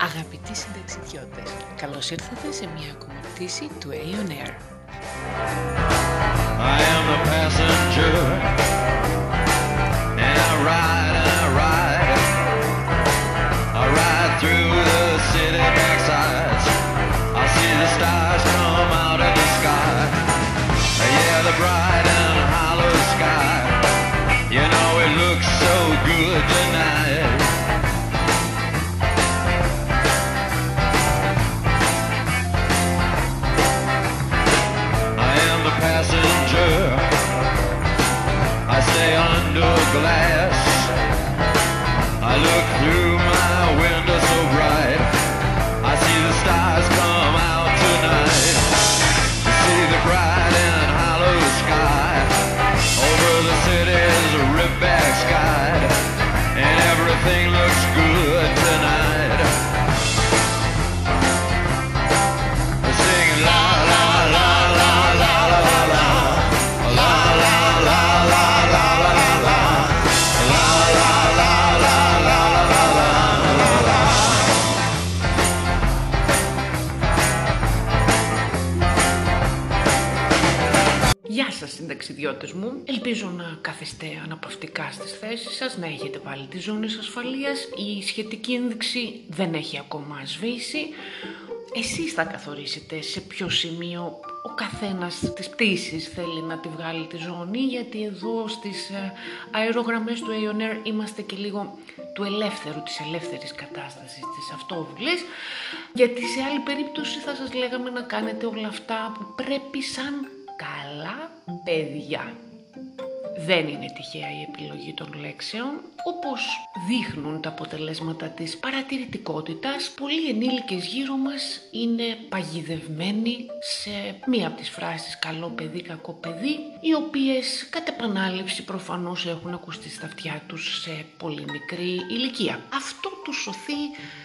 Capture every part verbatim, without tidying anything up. Αγαπητοί συνταξιδιώτες, καλώς ήρθατε σε μια ακόμα πτήση του Aeon Air. I am the passenger and I ride and I ride. I ride through the city backsides. I see the stars come out of the sky. Yeah, the bright and hollow sky. You know it looks so good tonight. I stay under glass. I look through my window so bright. I see the stars come out tonight. I see the bright and hollow sky over the city's rip-back sky, and everything looks good tonight. I sing la la la la la la la. Γεια σας συνταξιδιώτες μου, ελπίζω να κάθεστε αναπαυτικά στις θέσεις σας, να έχετε πάλι τις ζώνες ασφαλείας, η σχετική ένδειξη δεν έχει ακόμα σβήσει. Εσείς θα καθορίσετε σε ποιο σημείο ο καθένας της πτήσης θέλει να τη βγάλει τη ζώνη, γιατί εδώ στις αερογραμμές του Aeon Air είμαστε και λίγο του ελεύθερου, της ελεύθερης κατάστασης, της αυτόβουλης, γιατί σε άλλη περίπτωση θα σας λέγαμε να κάνετε όλα αυτά που πρέπει σαν καλά παιδιά. Δεν είναι τυχαία η επιλογή των λέξεων, όπως δείχνουν τα αποτελέσματα της παρατηρητικότητας. Πολλοί ενήλικες γύρω μας είναι παγιδευμένοι σε μία από τις φράσεις καλό παιδί, κακό παιδί, οι οποίες κατ' επανάληψη προφανώς έχουν ακουστεί στα αυτιά τους σε πολύ μικρή ηλικία. Αυτό τους σωθεί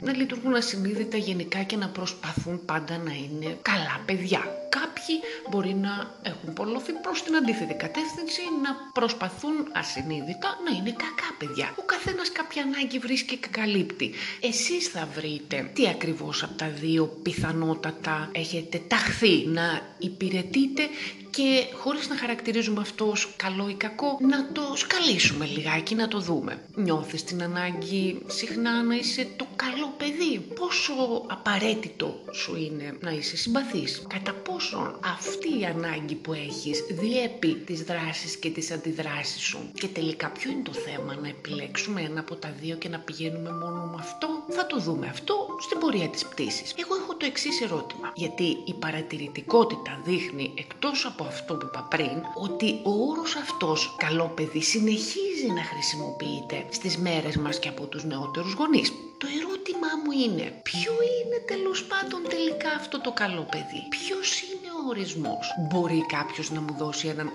να λειτουργούν ασυνείδητα γενικά και να προσπαθούν πάντα να είναι καλά παιδιά. Κάποιοι μπορεί να έχουν πολλωθεί προς την αντίθετη κατεύθυνση, να προσπαθούν ασυνείδητα να είναι κακά παιδιά. Ο καθένας κάποια ανάγκη βρίσκει και καλύπτει. Εσείς θα βρείτε τι ακριβώς από τα δύο πιθανότατα έχετε ταχθεί να υπηρετείτε και χωρίς να χαρακτηρίζουμε αυτό ως καλό ή κακό, να το σκαλίσουμε λιγάκι, να το δούμε. Νιώθεις την ανάγκη συχνά να είσαι το καλό παιδί? Πόσο απαραίτητο σου είναι να είσαι συμπαθής? Κατά πόσον αυτή η ανάγκη που έχεις διέπει τις δράσεις και τις αντιδράσεις σου? Και τελικά ποιο είναι το θέμα? Να επιλέξουμε ένα από τα δύο και να πηγαίνουμε μόνο με αυτό? Θα το δούμε αυτό στην πορεία της πτήσης. Εγώ έχω το εξής ερώτημα, γιατί η παρατηρητικότητα δείχνει, εκτός από αυτό που είπα πριν, ότι ο όρος αυτός καλό παιδί συνεχίζει να χρησιμοποιείται στις μέρες μας και από τους νεότερους γονείς. Το ερώτημά μου είναι, ποιο είναι τέλος πάντων τελικά αυτό το καλό παιδί? Ποιος είναι ο ορισμός? Μπορεί κάποιος να μου δώσει έναν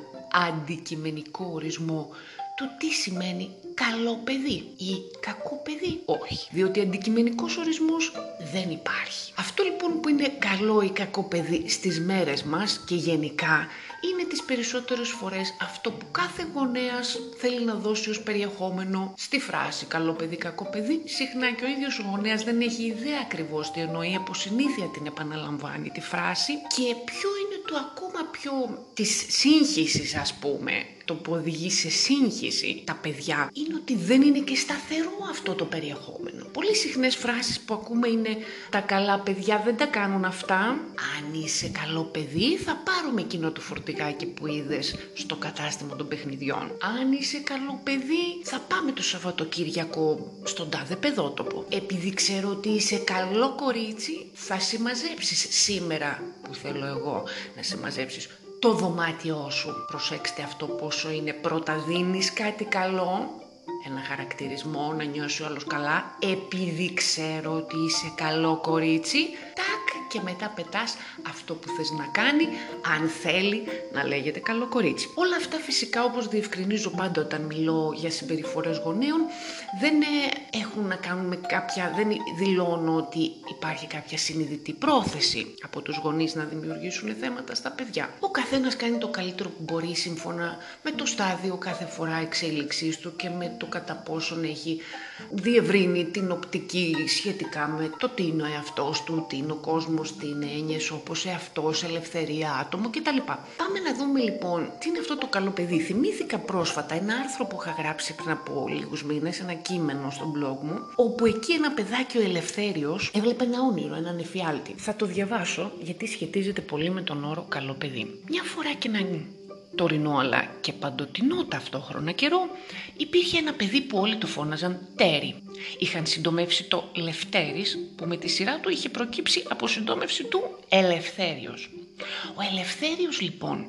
αντικειμενικό ορισμό του τι σημαίνει καλό παιδί ή κακό παιδί? Όχι, διότι αντικειμενικός ορισμός δεν υπάρχει. Αυτό λοιπόν που είναι καλό ή κακό παιδί στις μέρες μας και γενικά, είναι τις περισσότερες φορές αυτό που κάθε γονέας θέλει να δώσει ως περιεχόμενο στη φράση καλό παιδί, κακό παιδί. Συχνά και ο ίδιος ο γονέας δεν έχει ιδέα ακριβώς τι εννοεί, από συνήθεια την επαναλαμβάνει τη φράση. Και ποιο είναι το ακόμα πιο της σύγχυσης, ας πούμε, το που οδηγεί σε σύγχυση τα παιδιά, είναι ότι δεν είναι και σταθερό αυτό το περιεχόμενο. Πολύ συχνές φράσεις που ακούμε είναι τα καλά παιδιά δεν τα κάνουν αυτά. Αν είσαι καλό παιδί θα πάρουμε εκείνο το φορτηγάκι που είδες στο κατάστημα των παιχνιδιών. Αν είσαι καλό παιδί θα πάμε το Σαββατοκύριακο στον τάδε παιδότοπο. Επειδή ξέρω ότι είσαι καλό κορίτσι θα συμμαζέψεις σήμερα, που θέλω εγώ να συμμαζέψεις, το δωμάτιό σου. Προσέξτε αυτό πόσο είναι. Πρώτα δίνεις κάτι καλό, ένα χαρακτηρισμό, να νιώσει ο άλλος καλά. Επειδή ξέρω ότι είσαι καλό κορίτσι, τάκ, και μετά πετάς αυτό που θες να κάνει, αν θέλει να λέγεται καλό κορίτσι. Όλα αυτά φυσικά, όπως διευκρινίζω πάντα όταν μιλώ για συμπεριφορές γονέων, δεν έχουν να κάνουν με κάποια, δεν δηλώνω ότι υπάρχει κάποια συνειδητή πρόθεση από τους γονείς να δημιουργήσουν θέματα στα παιδιά. Ο καθένας κάνει το καλύτερο που μπορεί σύμφωνα με το στάδιο κάθε φορά εξέλιξής του και με το κατά πόσον έχει διευρύνει την οπτική σχετικά με το τι είναι ο εαυτός του, τι είναι ο κόσμος, τι είναι έννοιες όπως εαυτός, ελευθερία, άτομο κτλ. Πάμε να δούμε λοιπόν τι είναι αυτό το καλό παιδί. Θυμήθηκα πρόσφατα ένα άρθρο που είχα γράψει πριν από λίγους μήνες, ένα κείμενο στο blog μου, όπου εκεί ένα παιδάκι, ο Ελευθέριος, έβλεπε ένα όνειρο, έναν εφιάλτη. Θα το διαβάσω γιατί σχετίζεται πολύ με τον όρο καλό παιδί. Μια φορά και έναν τωρινό αλλά και παντοτινό ταυτόχρονα καιρό, υπήρχε ένα παιδί που όλοι το φώναζαν Τέρι. Είχαν συντομεύσει το Λευτέρης, που με τη σειρά του είχε προκύψει από συντόμευση του Ελευθέριος. Ο Ελευθέριος λοιπόν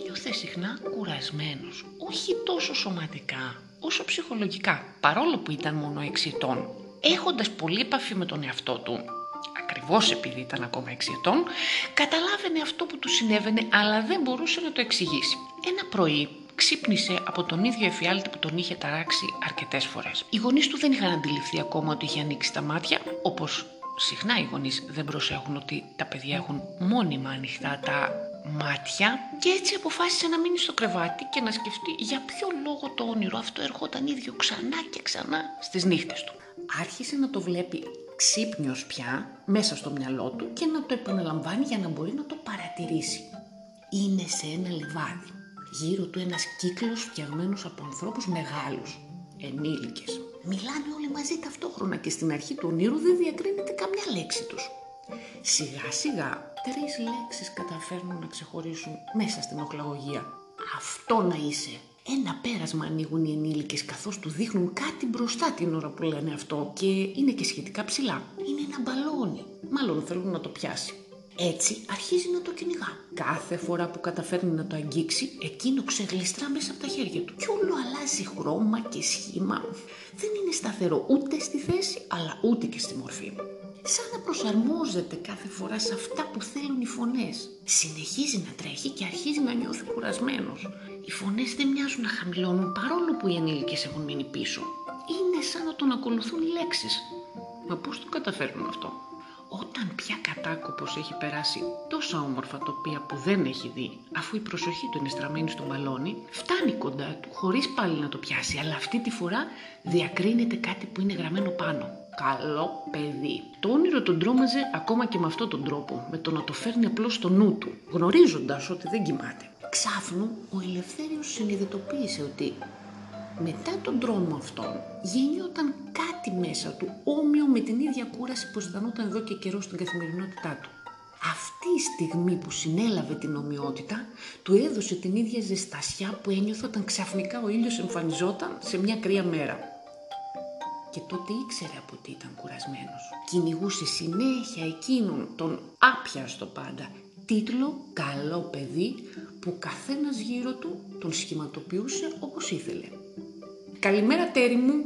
ένιωθε συχνά κουρασμένος, όχι τόσο σωματικά όσο ψυχολογικά, παρόλο που ήταν μόνο έξι ετών. Έχοντας πολλή επαφή με τον εαυτό του, ακριβώς επειδή ήταν ακόμα έξι ετών, καταλάβαινε αυτό που του συνέβαινε, αλλά δεν μπορούσε να το εξηγήσει. Ένα πρωί ξύπνησε από τον ίδιο εφιάλτη που τον είχε ταράξει αρκετές φορές. Οι γονείς του δεν είχαν αντιληφθεί ακόμα ότι είχε ανοίξει τα μάτια, όπως συχνά οι γονείς δεν προσέχουν ότι τα παιδιά έχουν μόνιμα ανοιχτά τα μάτια, και έτσι αποφάσισε να μείνει στο κρεβάτι και να σκεφτεί για ποιο λόγο το όνειρο αυτό ερχόταν ίδιο ξανά και ξανά στις νύχτες του. Άρχισε να το βλέπει ξύπνιος πια μέσα στο μυαλό του και να το επαναλαμβάνει για να μπορεί να το παρατηρήσει. Είναι σε ένα λιβάδι, γύρω του ένας κύκλος φτιαγμένος από ανθρώπους μεγάλους, ενήλικες. Μιλάνε όλοι μαζί ταυτόχρονα και στην αρχή του ονείρου δεν διακρίνεται καμιά λέξη τους. Σιγά σιγά τρεις λέξεις καταφέρνουν να ξεχωρίσουν μέσα στην οχλαγωγία. Αυτό να είσαι. Ένα πέρασμα ανοίγουν οι ενήλικες καθώς του δείχνουν κάτι μπροστά την ώρα που λένε αυτό και είναι και σχετικά ψηλά. Είναι ένα μπαλόνι, μάλλον θέλουν να το πιάσει. Έτσι αρχίζει να το κυνηγά. Κάθε φορά που καταφέρνει να το αγγίξει, εκείνο ξεγλιστρά μέσα από τα χέρια του. Κι όλο αλλάζει χρώμα και σχήμα. Δεν είναι σταθερό ούτε στη θέση, αλλά ούτε και στη μορφή. Σαν να προσαρμόζεται κάθε φορά σε αυτά που θέλουν οι φωνές. Συνεχίζει να τρέχει και αρχίζει να νιώθει κουρασμένος. Οι φωνές δεν μοιάζουν να χαμηλώνουν παρόλο που οι ενήλικες έχουν μείνει πίσω. Είναι σαν να τον ακολουθούν οι λέξεις. Μα πώς το καταφέρνουν αυτό? Όταν πια κατάκοπος έχει περάσει τόσα όμορφα τοπία που δεν έχει δει, αφού η προσοχή του είναι στραμμένη στο μπαλόνι, φτάνει κοντά του χωρίς πάλι να το πιάσει, αλλά αυτή τη φορά διακρίνεται κάτι που είναι γραμμένο πάνω. Καλό παιδί. Το όνειρο τον τρόμαζε ακόμα και με αυτόν τον τρόπο, με το να το φέρνει απλώς στο νου του, γνωρίζοντας ότι δεν κοιμάται. Ξάφνου, ο Ελευθέριος συνειδητοποίησε ότι μετά τον τρόμο αυτόν γεννιόταν κάτι μέσα του, όμοιο με την ίδια κούραση που αισθανόταν εδώ και καιρό στην καθημερινότητά του. Αυτή η στιγμή που συνέλαβε την ομοιότητα του έδωσε την ίδια ζεστασιά που ένιωθε όταν ξαφνικά ο ήλιος εμφανιζόταν σε μια κρύα μέρα. Και τότε ήξερε από τι ήταν κουρασμένος. Κυνηγούσε συνέχεια εκείνον τον άπιαστο πάντα τίτλο «Καλό παιδί» που καθένας γύρω του τον σχηματοποιούσε όπως ήθελε. «Καλημέρα Τέρι μου»,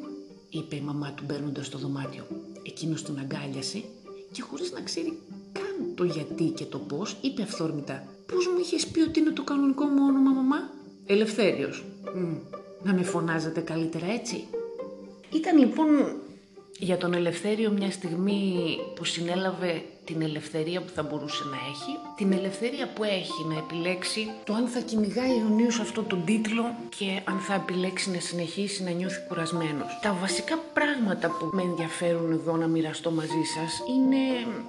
είπε η μαμά του μπαίνοντας στο δωμάτιο. Εκείνος τον αγκάλιασε και χωρίς να ξέρει καν το γιατί και το πώς, είπε αυθόρμητα «Πώς μου είχες πει ότι είναι το κανονικό μου όνομα, μαμά?» «Ελευθέριος». Μ, «Να με φωνάζετε καλύτερα έτσι?» Ήταν λοιπόν για τον Ελευθέριο μια στιγμή που συνέλαβε την ελευθερία που θα μπορούσε να έχει, την ελευθερία που έχει να επιλέξει το αν θα κυνηγάει αιωνίως αυτόν τον τίτλο και αν θα επιλέξει να συνεχίσει να νιώθει κουρασμένος. Τα βασικά πράγματα που με ενδιαφέρουν εδώ να μοιραστώ μαζί σας είναι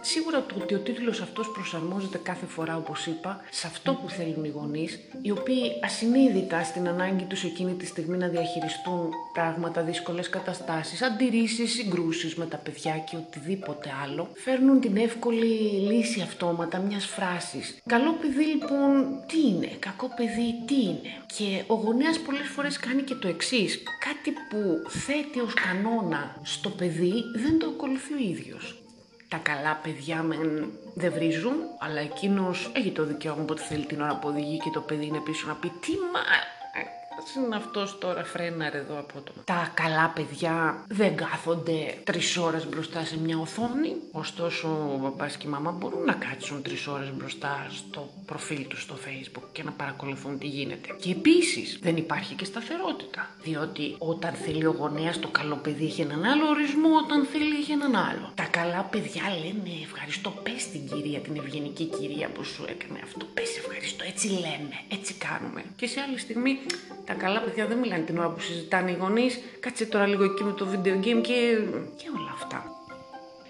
σίγουρα το ότι ο τίτλος αυτός προσαρμόζεται κάθε φορά, όπως είπα, σε αυτό που θέλουν οι γονείς, οι οποίοι ασυνείδητα στην ανάγκη τους εκείνη τη στιγμή να διαχειριστούν πράγματα, δύσκολες καταστάσεις, αντιρρήσεις, συγκρούσεις με τα παιδιά και οτιδήποτε άλλο, φέρνουν την εύκολη λύση αυτόματα μιας φράσης. Καλό παιδί λοιπόν τι είναι, κακό παιδί τι είναι? Και ο γονέας πολλές φορές κάνει και το εξής: κάτι που θέτει ως κανόνα στο παιδί δεν το ακολουθεί ο ίδιος. Τα καλά παιδιά μεν δεν βρίζουν, αλλά εκείνος έχει το δικαίωμα που θέλει την ώρα που οδηγεί και το παιδί είναι πίσω να πει «Τι μα, είναι αυτός τώρα, φρέναρε εδώ απότομα. Τα καλά παιδιά δεν κάθονται τρεις ώρες μπροστά σε μια οθόνη. Ωστόσο, ο μπαμπάς και η μαμά μπορούν να κάτσουν τρεις ώρες μπροστά στο προφίλ τους στο Facebook και να παρακολουθούν τι γίνεται. Και επίσης δεν υπάρχει και σταθερότητα. Διότι όταν θέλει ο γονέας το καλό παιδί έχει έναν άλλο ορισμό, όταν θέλει έχει έναν άλλο. Τα καλά παιδιά λένε ευχαριστώ, πες την κυρία, την ευγενική κυρία που σου έκανε αυτό. Πες ευχαριστώ, έτσι λέμε, έτσι κάνουμε. Και σε άλλη στιγμή τα καλά παιδιά δεν μιλάνε την ώρα που συζητάνε οι γονείς. Κάτσε τώρα λίγο εκεί με το video game και, και όλα αυτά.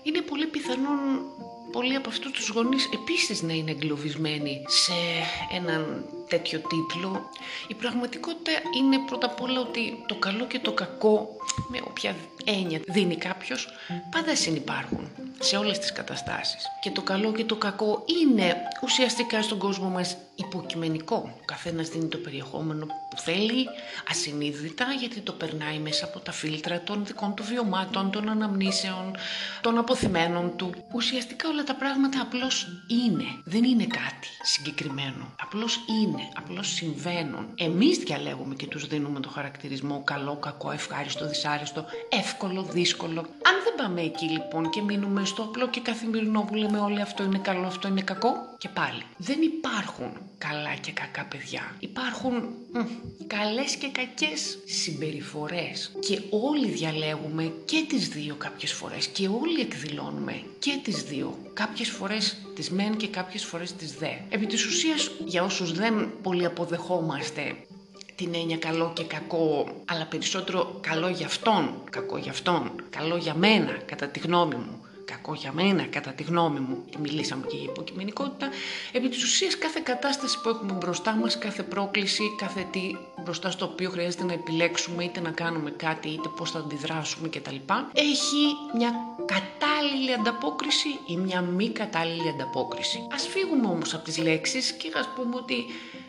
Είναι πολύ πιθανόν πολλοί από αυτούς τους γονείς επίσης να είναι εγκλωβισμένοι σε έναν τέτοιο τίτλο. Η πραγματικότητα είναι πρώτα απ' όλα ότι το καλό και το κακό, με όποια έννοια δίνει κάποιος, πάντα συνυπάρχουν σε όλες τις καταστάσεις. Και το καλό και το κακό είναι ουσιαστικά στον κόσμο μας υποκειμενικό. Ο καθένας δίνει το περιεχόμενο που θέλει, ασυνείδητα, γιατί το περνάει μέσα από τα φίλτρα των δικών του βιωμάτων, των αναμνήσεων, των αποθυμένων του. Ουσιαστικά όλα τα πράγματα απλώς είναι. Δεν είναι κάτι συγκεκριμένο. Απλώς είναι. Απλώς συμβαίνουν. Εμείς διαλέγουμε και τους δίνουμε το χαρακτηρισμό καλό, κακό, ευχάριστο, δυσάρεστο, εύκολο, δύσκολο. Αν δεν πάμε εκεί λοιπόν και μείνουμε στο απλό και καθημερινό που λέμε όλοι αυτό είναι καλό, αυτό είναι κακό, και πάλι δεν υπάρχουν καλά και κακά παιδιά. Υπάρχουν μ, καλές και κακές συμπεριφορές και όλοι διαλέγουμε και τις δύο κάποιες φορές και όλοι εκδηλώνουμε και τις δύο. Κάποιες φορές τις μεν και κάποιες φορές τις δε. Επί της ουσίας, για όσους δεν πολύ αποδεχόμαστε την έννοια καλό και κακό, αλλά περισσότερο καλό για αυτόν, κακό για αυτόν, καλό για μένα κατά τη γνώμη μου, κακό για μένα κατά τη γνώμη μου, μιλήσαμε και για υποκειμενικότητα. Επί της ουσίας κάθε κατάσταση που έχουμε μπροστά μας, κάθε πρόκληση, κάθε τι μπροστά στο οποίο χρειάζεται να επιλέξουμε είτε να κάνουμε κάτι είτε πώς θα αντιδράσουμε κτλ, έχει μια κατάλληλη ανταπόκριση ή μια μη κατάλληλη ανταπόκριση. Ας φύγουμε όμως από τις λέξεις και ας πούμε ότι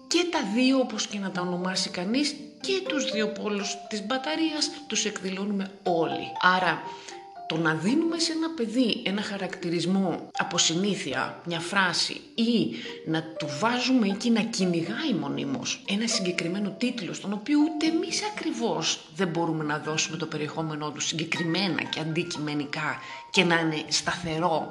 και τα δύο, όπως και να τα ονομάσει κανείς, και τους δύο πόλους της μπαταρίας τους εκδηλώνουμε όλοι. Άρα το να δίνουμε σε ένα παιδί ένα χαρακτηρισμό από συνήθεια, μια φράση, ή να του βάζουμε εκεί να κυνηγάει μονίμως ένα συγκεκριμένο τίτλο, στον οποίο ούτε εμείς ακριβώς δεν μπορούμε να δώσουμε το περιεχόμενό του συγκεκριμένα και αντικειμενικά και να είναι σταθερό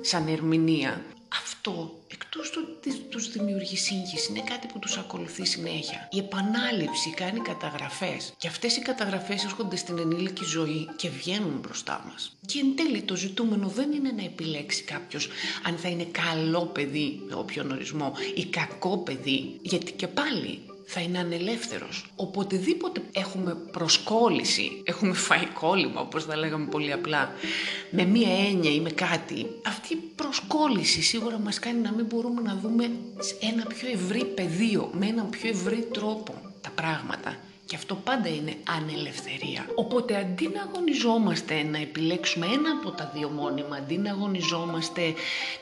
σαν ερμηνεία, αυτό εκτός του ότι τους δημιουργεί σύγχυση, είναι κάτι που τους ακολουθεί συνέχεια. Η επανάληψη κάνει καταγραφές και αυτές οι καταγραφές έρχονται στην ενήλικη ζωή και βγαίνουν μπροστά μας. Και εν τέλει το ζητούμενο δεν είναι να επιλέξει κάποιος αν θα είναι καλό παιδί με όποιον ορισμό ή κακό παιδί, γιατί και πάλι θα είναι ανελεύθερος. Οποτεδήποτε έχουμε προσκόλληση, έχουμε φάει κόλλημα, όπως θα λέγαμε πολύ απλά, με μία έννοια ή με κάτι, αυτή η προσκόλληση σίγουρα μας κάνει να μην μπορούμε να δούμε σε ένα πιο ευρύ πεδίο, με έναν πιο ευρύ τρόπο τα πράγματα. Και αυτό πάντα είναι ανελευθερία. Οπότε αντί να αγωνιζόμαστε να επιλέξουμε ένα από τα δύο μόνιμα, αντί να αγωνιζόμαστε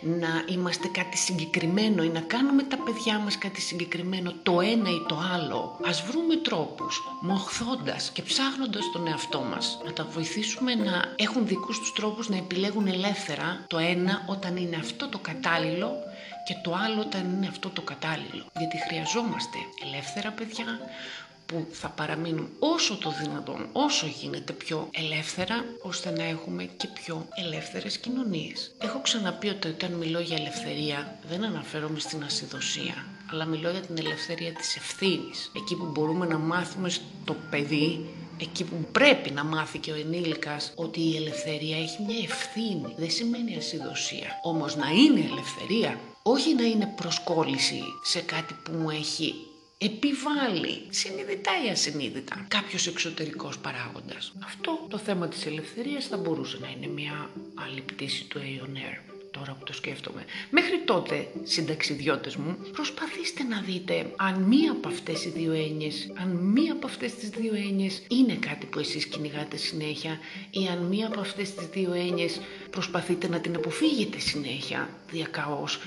να είμαστε κάτι συγκεκριμένο ή να κάνουμε τα παιδιά μας κάτι συγκεκριμένο, το ένα ή το άλλο, ας βρούμε τρόπους, μοχθώντας και ψάχνοντας τον εαυτό μας, να τα βοηθήσουμε να έχουν δικούς τους τρόπους να επιλέγουν ελεύθερα το ένα όταν είναι αυτό το κατάλληλο και το άλλο όταν είναι αυτό το κατάλληλο. Γιατί χρειαζόμαστε ελεύθερα παιδιά που θα παραμείνουν όσο το δυνατόν, όσο γίνεται πιο ελεύθερα, ώστε να έχουμε και πιο ελεύθερες κοινωνίες. Έχω ξαναπεί ότι όταν μιλώ για ελευθερία δεν αναφέρομαι στην ασυδοσία, αλλά μιλώ για την ελευθερία της ευθύνης. Εκεί που μπορούμε να μάθουμε στο παιδί, εκεί που πρέπει να μάθει και ο ενήλικας ότι η ελευθερία έχει μια ευθύνη. Δεν σημαίνει ασυδοσία. Όμως να είναι ελευθερία, όχι να είναι προσκόλληση σε κάτι που μου έχει επιβάλλει, συνειδητά ή ασυνείδητα, κάποιος εξωτερικός παράγοντας. Αυτό το θέμα της ελευθερίας θα μπορούσε να είναι μια άλλη πτήση του Aeon Air, τώρα που το σκέφτομαι. Μέχρι τότε, συνταξιδιώτες μου, προσπαθήστε να δείτε αν μία από αυτές οι δύο έννοιες, αν μία από αυτές τις δύο έννοιες είναι κάτι που εσείς κυνηγάτε συνέχεια, ή αν μία από αυτές τις δύο έννοιες προσπαθείτε να την αποφύγετε συνέχεια, διακαώς,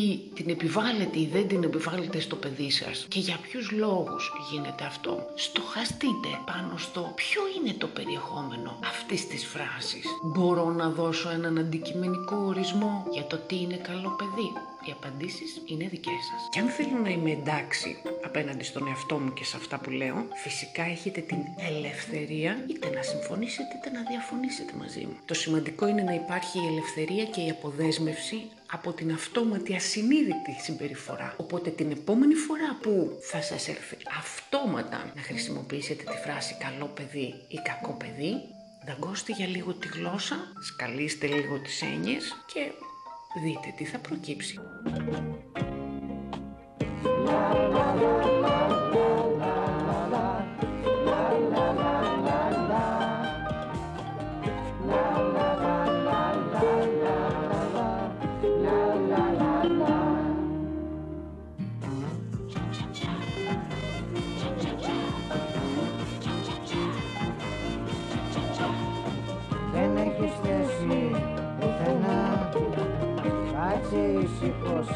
ή την επιβάλλετε ή δεν την επιβάλλετε στο παιδί σας και για ποιους λόγους γίνεται αυτό. Στοχαστείτε πάνω στο ποιο είναι το περιεχόμενο αυτής της φράσης. Μπορώ να δώσω έναν αντικειμενικό ορισμό για το τι είναι καλό παιδί. Οι απαντήσεις είναι δικές σας. Και αν θέλω να είμαι εντάξει απέναντι στον εαυτό μου και σε αυτά που λέω, φυσικά έχετε την ελευθερία είτε να συμφωνήσετε είτε να διαφωνήσετε μαζί μου. Το σημαντικό είναι να υπάρχει η ελευθερία και η αποδέσμευση από την αυτόματη ασυνείδητη συμπεριφορά. Οπότε την επόμενη φορά που θα σας έρθει αυτόματα να χρησιμοποιήσετε τη φράση καλό παιδί ή κακό παιδί, δαγκώστε για λίγο τη γλώσσα, σκαλίστε λίγο τις έννοιες και δείτε τι θα προκύψει.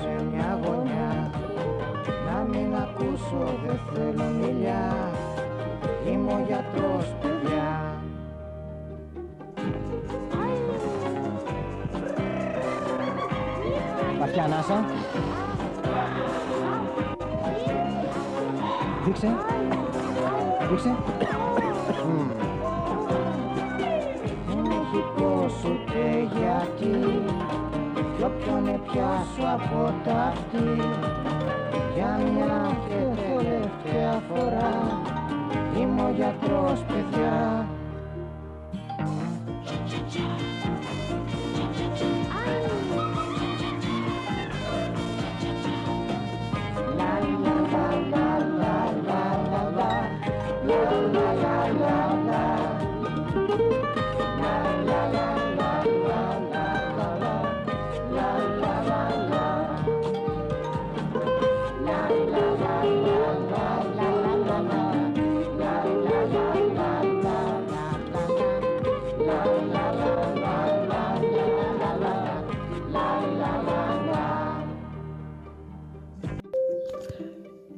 Σε μια γωνιά να μην ακούσω, δεν θέλω μιλιά. Είμαι ο γιατρός, παιδιά. Βαθιά ανάσα. Δείξε. Δείξε. Μηχικό σου τεγιακή, κι όποιον επιάσω από τα αυτή, για μια και τελευταία φορά, είμαι ο γιατρός, παιδιά.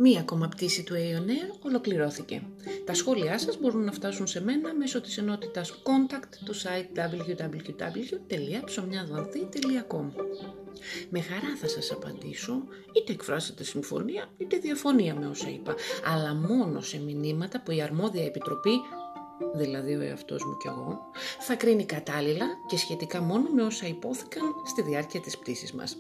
Μία ακόμα πτήση του Aeon Air ολοκληρώθηκε. Τα σχόλιά σας μπορούν να φτάσουν σε μένα μέσω της ενότητας contact του site double-u double-u double-u τελεία ψωμιάδανθη τελεία com. Με χαρά θα σας απαντήσω, είτε εκφράσετε συμφωνία είτε διαφωνία με όσα είπα, αλλά μόνο σε μηνύματα που η αρμόδια επιτροπή, δηλαδή ο εαυτός μου και εγώ, θα κρίνει κατάλληλα και σχετικά μόνο με όσα υπόθηκαν στη διάρκεια της πτήσης μας.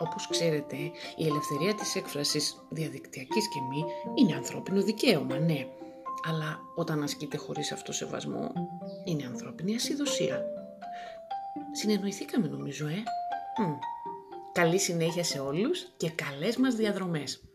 Όπως ξέρετε, η ελευθερία της έκφρασης διαδικτυακής και μη είναι ανθρώπινο δικαίωμα, ναι. Αλλά όταν ασκείται χωρίς αυτοσεβασμό, είναι ανθρώπινη ασυδοσία. Συνεννοηθήκαμε νομίζω, ε. Μ. Καλή συνέχεια σε όλους και καλές μας διαδρομές.